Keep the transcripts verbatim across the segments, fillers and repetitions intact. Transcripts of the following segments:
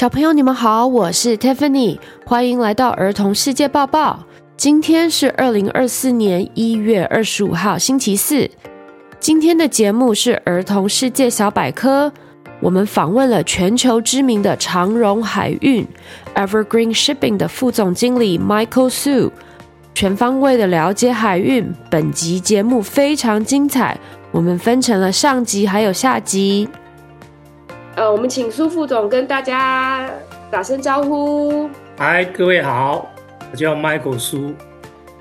小朋友你们好，我是 Tiffany， 欢迎来到儿童世界报报。今天是二零二四年一月二十五号星期四，今天的节目是儿童世界小百科。我们访问了全球知名的长荣海运 Evergreen Shipping 的副总经理 Michael Su， 全方位的了解海运。本集节目非常精彩，我们分成了上集还有下集。呃，我们请苏副总跟大家打声招呼。嗨，各位好，我叫 Michael 苏。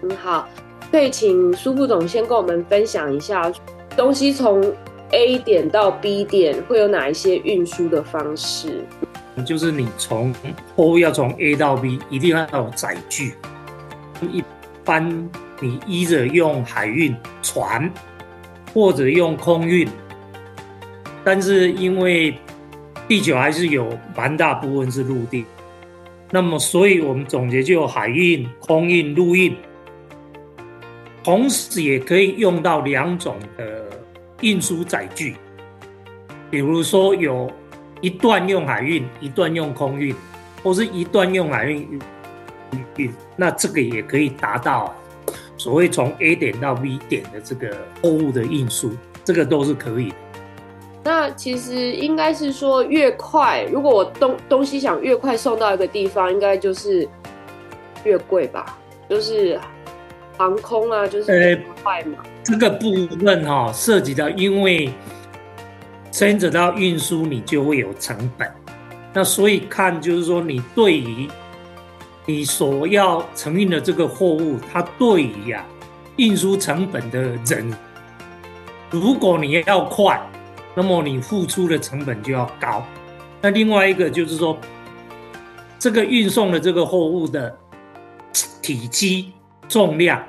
嗯，好，可以请苏副总先跟我们分享一下，东西从 A 点到 B 点会有哪一些运输的方式？就是你从货物要从 A 到 B， 一定要有载具。一般你依着用海运船，或者用空运，但是因为地球还是有蛮大部分是陆地，那么所以我们总结就有海运、空运、陆运，同时也可以用到两种的运输载具，比如说有一段用海运，一段用空运，或是一段用海运，那这个也可以达到所谓从 A 点到 B 点的这个货物的运输，这个都是可以的。那其实应该是说越快，如果我 东, 东西想越快送到一个地方，应该就是越贵吧，就是航空啊，就是越快嘛。呃、这个部分哈、哦、涉及到，因为牵扯到运输，你就会有成本。那所以看就是说，你对于你所要承运的这个货物，它对于啊运输成本的人，如果你要快，那么你付出的成本就要高。那另外一个就是说，这个运送的这个货物的体积重量，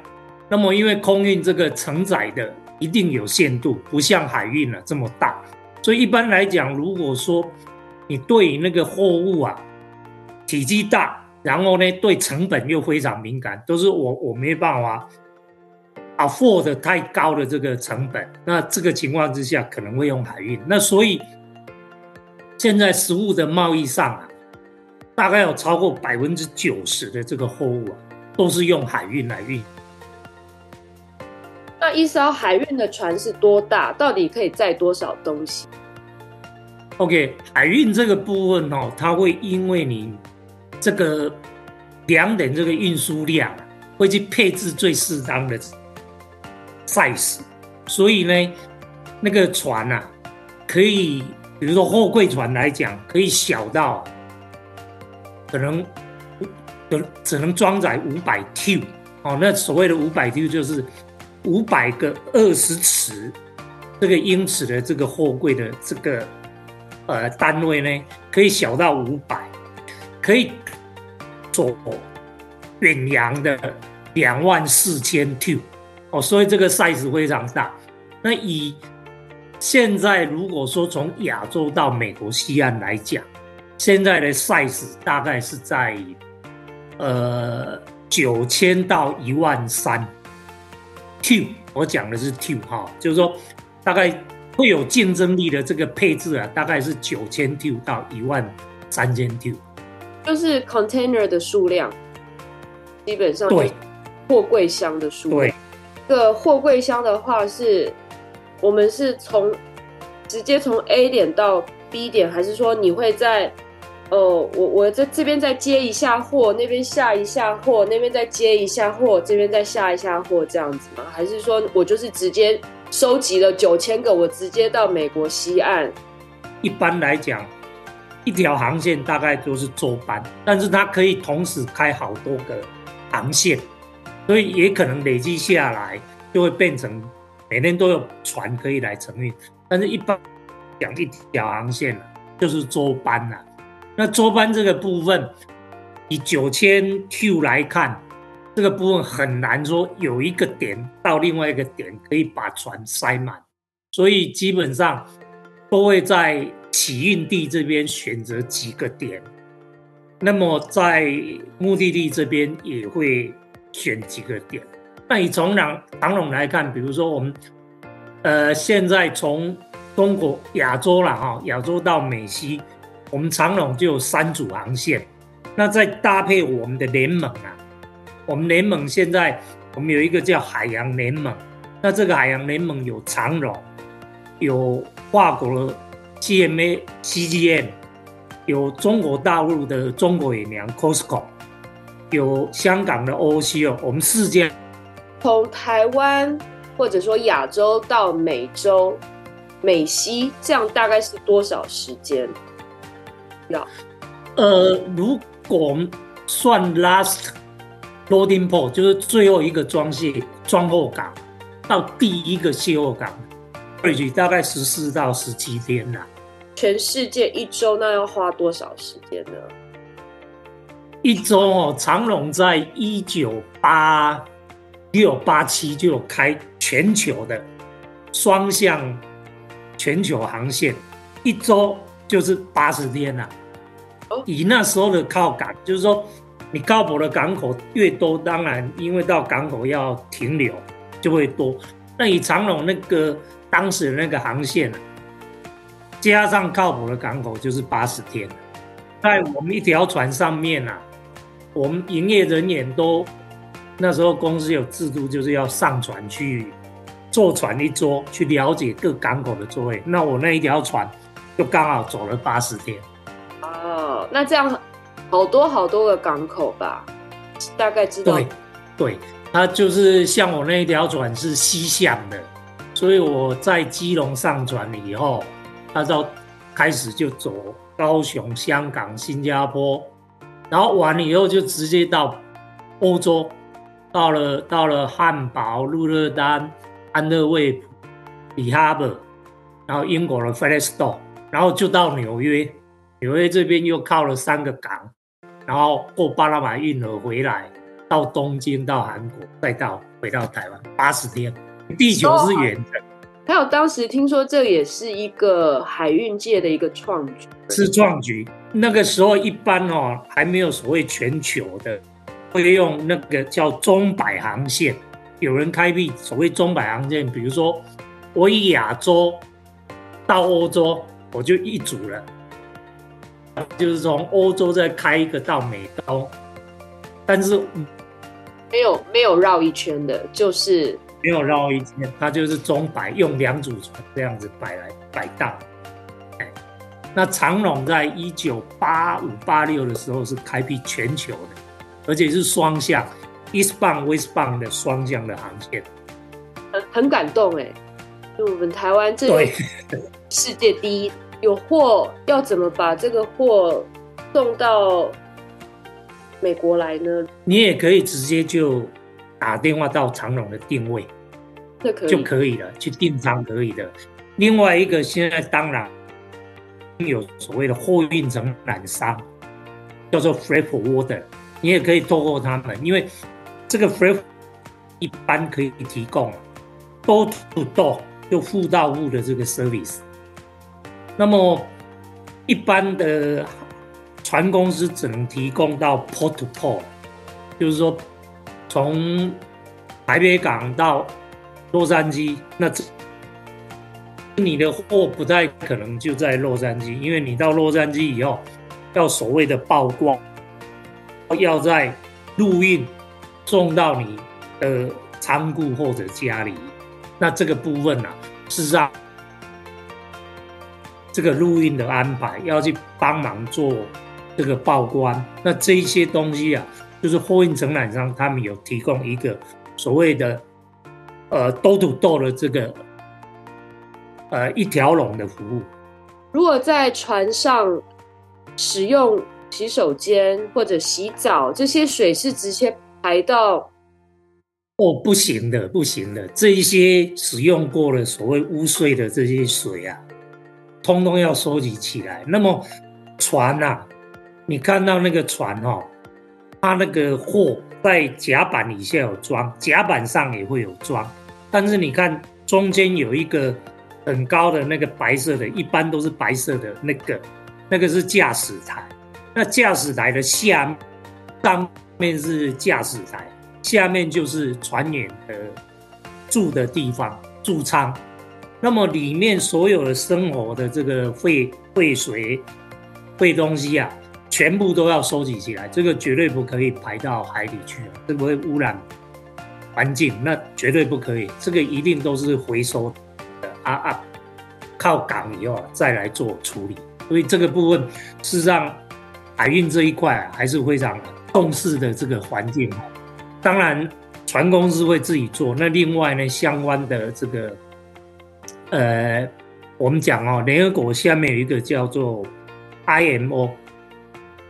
那么因为空运这个承载的一定有限度，不像海运、啊、这么大，所以一般来讲，如果说你对那个货物啊体积大，然后呢对成本又非常敏感，都是我我没办法afford 太高的这个成本，那这个情况之下可能会用海运。那所以现在食物的贸易上、啊、大概有超过 百分之九十 的这个货物、啊、都是用海运来运。那一艘海运的船是多大？到底可以载多少东西？ OK， 海运这个部分、哦、它会因为你这个两点这个运输量、啊、会去配置最适当的size， 所以呢，那个船啊，可以，比如说货柜船来讲，可以小到可能只能装载五百 T U， 哦，那所谓的五百 T U 就是五百个二十尺这个英尺的这个货柜的这个呃单位呢，可以小到五百，可以走远洋的两万四千 T U。哦，所以这个 size 非常大。那以现在如果说从亚洲到美国西岸来讲，现在的 size 大概是在呃九千到一万三 T， 我讲的是 T 哈、哦，就是说大概会有竞争力的这个配置啊，大概是九千 T 到一万三千 T， 就是 container 的数量，基本上对货柜箱的数量。对。这个货柜箱的话是，我们是从直接从 A 点到 B 点，还是说你会在呃，我我在这边再接一下货，那边下一下货，那边再接一下货，这边再下一下货这样子吗？还是说我就是直接收集了九千个，我直接到美国西岸？一般来讲，一条航线大概都是周班，但是它可以同时开好多个航线。所以也可能累积下来，就会变成每天都有船可以来承运，但是一般讲一条航线、啊、就是周班了、啊。那周班这个部分，以九千 T 来看，这个部分很难说有一个点到另外一个点可以把船塞满，所以基本上都会在起运地这边选择几个点，那么在目的地这边也会选几个点。那以从长荣来看，比如说我们呃现在从中国亚洲啦哈，亚洲到美西，我们长荣就有三组航线，那再搭配我们的联盟啊，我们联盟现在我们有一个叫海洋联盟，那这个海洋联盟有长荣，有法国的 C M A C G M， 有中国大陆的中国远洋 C O S C O， 有香港的 O O C L， 我们四家从台湾或者说亚洲到美洲、美西，这样大概是多少时间？呃，如果我们算 last loading port， 就是最后一个装卸装货港到第一个卸货港，也许大概十四到十七天啦。全世界一周那要花多少时间呢？一周哦，长荣在一九八六八七就开全球的双向全球航线，一周就是八十天啦、啊哦。以那时候的靠港，就是说你靠泊的港口越多，当然因为到港口要停留就会多。那以长荣那个当时的那个航线、啊、加上靠泊的港口就是八十天了。在我们一条船上面啊，我们营业人员都那时候公司有制度，就是要上船去坐船一周，去了解各港口的座位。那我那一条船就刚好走了八十天。哦，那这样好多好多个港口吧，大概知道。对，对，它就是像我那一条船是西向的。所以我在基隆上船以后，他到开始就走高雄、香港、新加坡，然后完了以后就直接到欧洲，到了到了汉堡、鹿特丹、安特卫普、里哈伯，然后英国的 Freightwater， 然后就到纽约，纽约这边又靠了三个港，然后过巴拿马运河回来，到东京、到韩国，再到回到台湾，八十天。地球是圆的、哦，还有当时听说这也是一个海运界的一个创举，是创举。那个时候一般、哦、还没有所谓全球的，会用那个叫中百航线，有人开辟所谓中百航线，比如说我以亚洲到欧洲，我就一组了，就是从欧洲再开一个到美洲，但是没有没有绕一圈的，就是。没有绕一圈，它就是中摆用两组船这样子摆来摆荡。那长荣在一九八五八六的时候是开辟全球的，而且是双向 ，Eastbound Westbound 的双向的航线。很很感动哎，就我们台湾这个世界第一，有货要怎么把这个货送到美国来呢？你也可以直接就。打电话到长荣的定位可就可以了，去订仓可以的。另外一个，现在当然有所谓的货运承揽商，叫做 Freightwater， 你也可以透过他们，因为这个 Freightwater 一般可以提供 door to door 就户到户的这个 service。那么一般的船公司只能提供到 port to port， 就是说。从台北港到洛杉矶，那你的货不太可能就在洛杉矶，因为你到洛杉矶以后，要所谓的曝光，要在陆运送到你的仓库或者家里。那这个部分啊，是让这个陆运的安排要去帮忙做这个报关。那这一些东西啊。就是货运承揽商，他们有提供一个所谓的呃door to door的这个呃一条龙的服务。如果在船上使用洗手间或者洗澡，这些水是直接排到哦，不行的，不行的。这一些使用过的所谓污水的这些水啊，通通要收集起来。那么船啊，你看到那个船哦。它那个货在甲板以下有装，甲板上也会有装，但是你看中间有一个很高的那个白色的，一般都是白色的那个，那个是驾驶台。那驾驶台的下上面是驾驶台，下面就是船员的住的地方，住舱。那么里面所有的生活的这个废废水、废东西啊，全部都要收集起来，这个绝对不可以排到海里去，这会污染环境，那绝对不可以，这个一定都是回收的啊啊，靠港以后、啊、再来做处理。所以这个部分事实上海运这一块、啊、还是非常重视的这个环境、啊、当然船公司会自己做，那另外呢相关的这个呃我们讲哦，联合国下面有一个叫做 I M O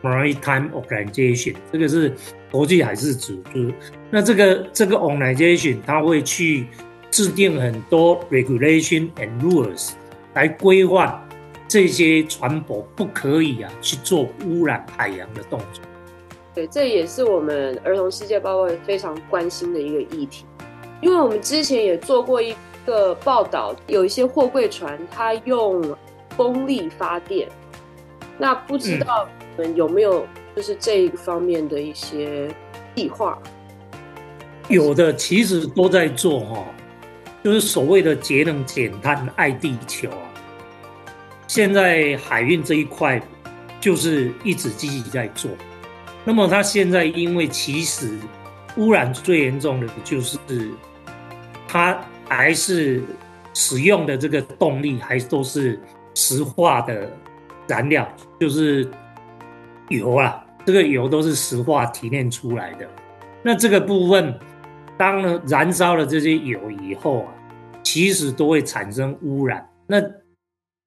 Maritime Organization， 这个是国际海事组织，那这个这个 organization 它会去制定很多 regulation and rules 来规范这些船舶不可以啊去做污染海洋的动作。对，这也是我们儿童世界报告非常关心的一个议题，因为我们之前也做过一个报道，有一些货柜船它用风力发电，那不知道你们有没有就是这一方面的一些计划？有的，其实都在做、哦、就是所谓的节能减碳爱地球、啊、现在海运这一块就是一直积极在做。那么它现在因为其实污染最严重的就是它还是使用的这个动力还都是石化的燃料，就是油啊，这个油都是石化提炼出来的。那这个部分当燃烧了这些油以后啊，其实都会产生污染。那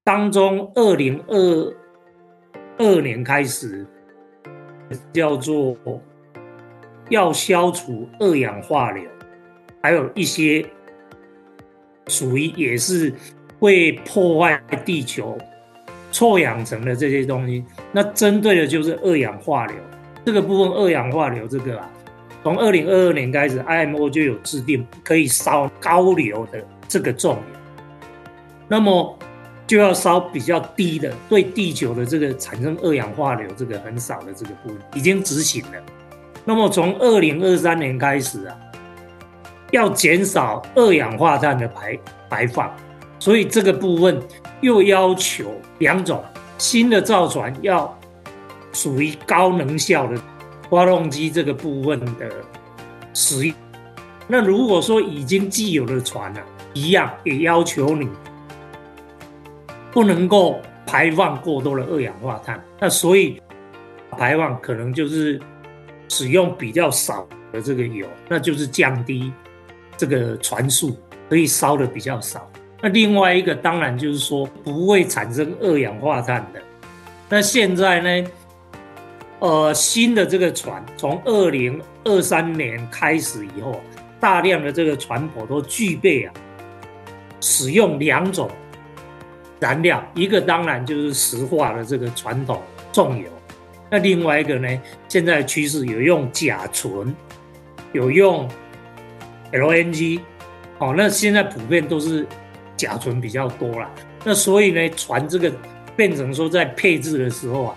当中二零二二年开始叫做要消除二氧化硫，还有一些属于也是会破坏地球臭氧层的这些东西，那针对的就是二氧化硫这个部分。二氧化硫这个啊，从二零二二年开始 I M O 就有制定可以烧高硫的这个重油，那么就要烧比较低的，对地球的这个产生二氧化硫这个很少的这个部分已经执行了。那么从二零二三年开始啊，要减少二氧化碳的 排, 排放，所以这个部分又要求两种新的造船要属于高能效的发动机这个部分的使用。那如果说已经既有的船啊，一样也要求你不能够排放过多的二氧化碳，那所以排放可能就是使用比较少的这个油，那就是降低这个船速，可以烧的比较少。那另外一个当然就是说不会产生二氧化碳的。那现在呢，呃，新的这个船从二零二三年开始以后，大量的这个船舶都具备啊，使用两种燃料，一个当然就是石化的这个传统重油，那另外一个呢，现在趋势有用甲醇，有用 L N G， 哦，那现在普遍都是甲醇比较多啦。那所以呢，船这个变成说在配置的时候啊，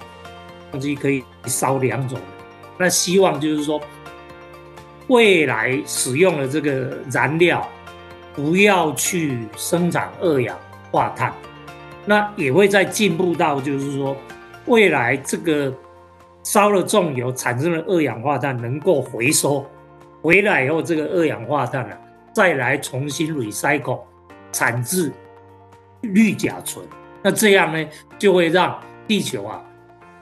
东西可以烧两种。那希望就是说，未来使用的这个燃料不要去生产二氧化碳。那也会再进步到就是说未来这个烧了重油产生的二氧化碳能够回收回来以后，这个二氧化碳、啊、再来重新 recycle 产制绿甲醇，那这样呢就会让地球啊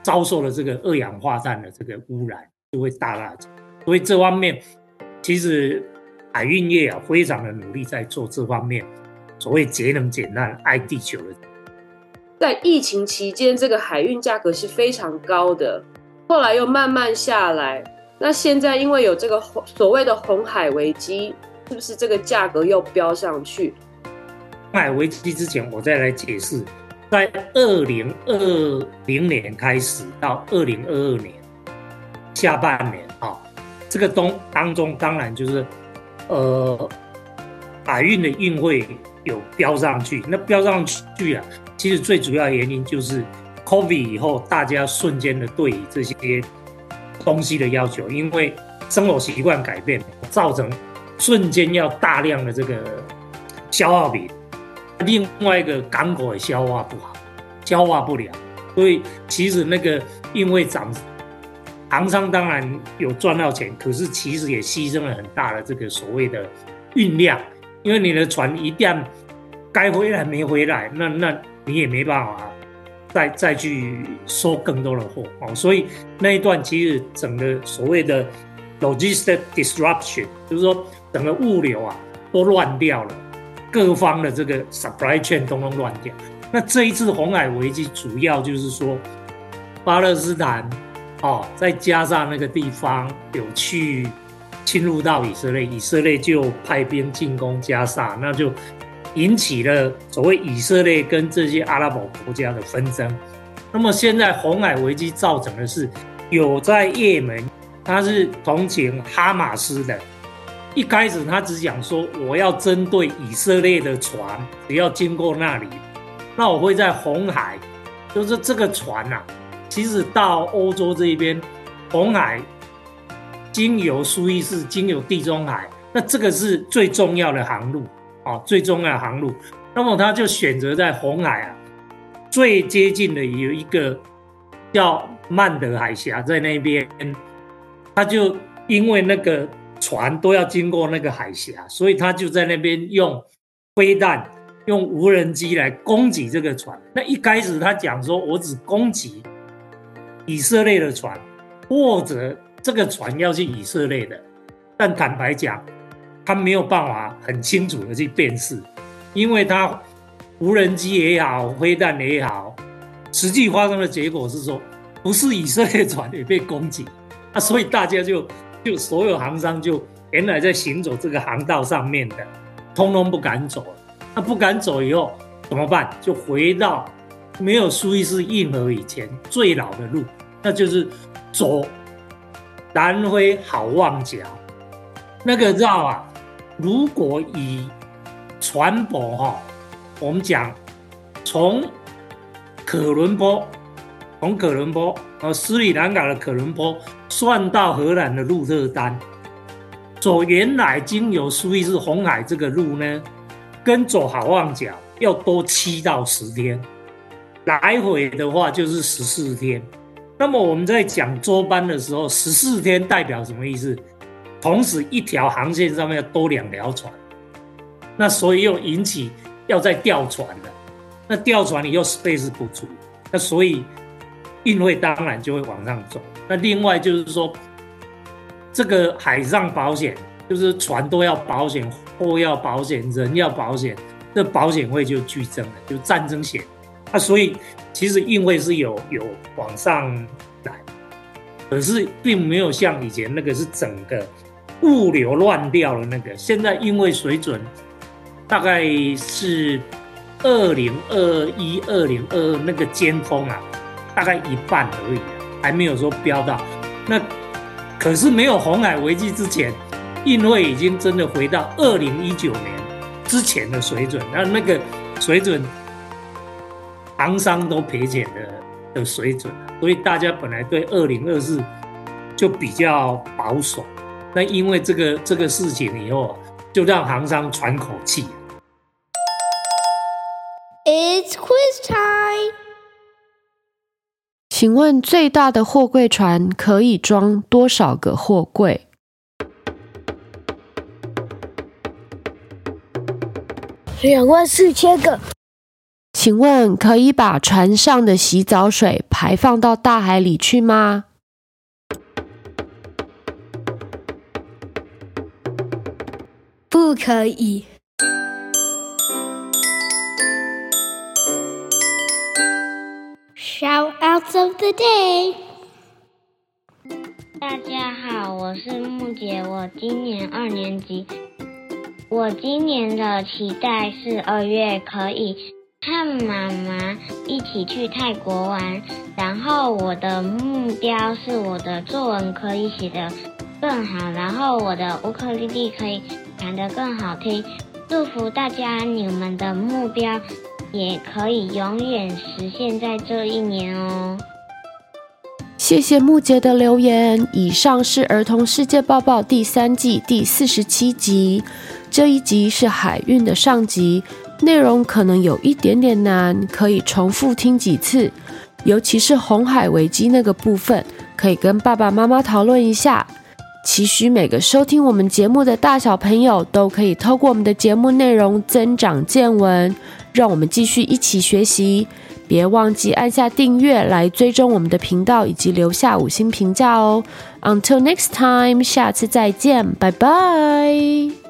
遭受了这个二氧化碳的这个污染就会大大减。所以这方面其实海运业啊非常的努力在做这方面所谓节能减碳爱地球的。在疫情期间，这个海运价格是非常高的，后来又慢慢下来。那现在因为有这个所谓的红海危机，是不是这个价格又飙上去？红海危机之前我再来解释，在二零二零年开始到二零二二年下半年、哦、这个东当中当然就是呃海运的运费有飙上去。那飙上去啊，其实最主要原因就是 COVID 以后大家瞬间的对于这些东西的要求，因为生活习惯改变造成瞬间要大量的这个消耗品。另外一个港口也消化不好消化不了，所以其实那个因为涨，航商当然有赚到钱，可是其实也牺牲了很大的这个所谓的运量，因为你的船一旦该回来没回来，那那你也没办法再再去收更多的货、哦、所以那一段其实整个所谓的 logistic disruption， 就是说整个物流啊都乱掉了，各方的这个 supply chain 通通乱掉。那这一次红海危机主要就是说巴勒斯坦哦，在加沙那个地方有去侵入到以色列，以色列就派兵进攻加沙，那就引起了所谓以色列跟这些阿拉伯国家的纷争。那么现在红海危机造成的是有在也门，他是同情哈马斯的，一开始他只讲说我要针对以色列的船，只要经过那里，那我会在红海，就是这个船啊，其实到欧洲这边，红海经由苏伊士，经由地中海，那这个是最重要的航路、哦、最重要的航路。那么他就选择在红海啊，最接近的有一个叫曼德海峡，在那边，他就因为那个船都要经过那个海峡，所以他就在那边用飞弹、用无人机来攻击这个船。那一开始他讲说我只攻击以色列的船，或者这个船要是以色列的，但坦白讲他没有办法很清楚的去辨识，因为他无人机也好，飞弹也好，实际发生的结果是说不是以色列船也被攻击、啊、所以大家就就所有航商就原来在行走这个航道上面的通通不敢走了。那不敢走以后怎么办？就回到没有苏伊士运河以前最老的路，那就是走南非好望角那个绕啊。如果以船舶、哦、我们讲从可伦坡，从可伦坡斯里兰卡的可伦坡算到荷兰的鹿特丹，走原来经由苏伊士红海这个路呢，跟走好望角要多七到十天，来回的话就是十四天。那么我们在讲周班的时候，十四天代表什么意思？同时一条航线上面要多两条船，那所以又引起要再调船了。那调船以后 space 不足，那所以运费当然就会往上走。那另外就是说，这个海上保险。就是船都要保险，货要保险，人要保险，这保险费就剧增了，就战争险。啊，所以其实运费是有有往上来，可是并没有像以前那个是整个物流乱掉了那个。现在运费水准大概是二零二一、二零二二那个尖峰啊，大概一半而已、啊，还没有说飙到。那可是没有红海危机之前。运费已经真的回到二零一九年之前的水准，那那个水准，航商都赔钱的的水准，所以大家本来对二零二四就比较保守，那因为这个这个事情以后，就让航商喘口气。It's quiz time。请问最大的货柜船可以装多少个货柜？两万四千个。请问可以把船上的洗澡水排放到大海里去吗？不可以。Shoutouts of the day。大家好，我是木姐，我今年二年级。我今年的期待是二月可以和妈妈一起去泰国玩，然后我的目标是我的作文可以写得更好，然后我的乌克丽丽可以弹得更好听。祝福大家你们的目标也可以永远实现在这一年哦。谢谢木杰的留言。以上是《儿童世界报报》第三季第四十七集，这一集是海运的上集，内容可能有一点点难，可以重复听几次。尤其是红海危机那个部分，可以跟爸爸妈妈讨论一下。期许每个收听我们节目的大小朋友都可以透过我们的节目内容增长见闻，让我们继续一起学习。别忘记按下订阅来追踪我们的频道，以及留下五星评价哦。Until next time， 下次再见，拜拜。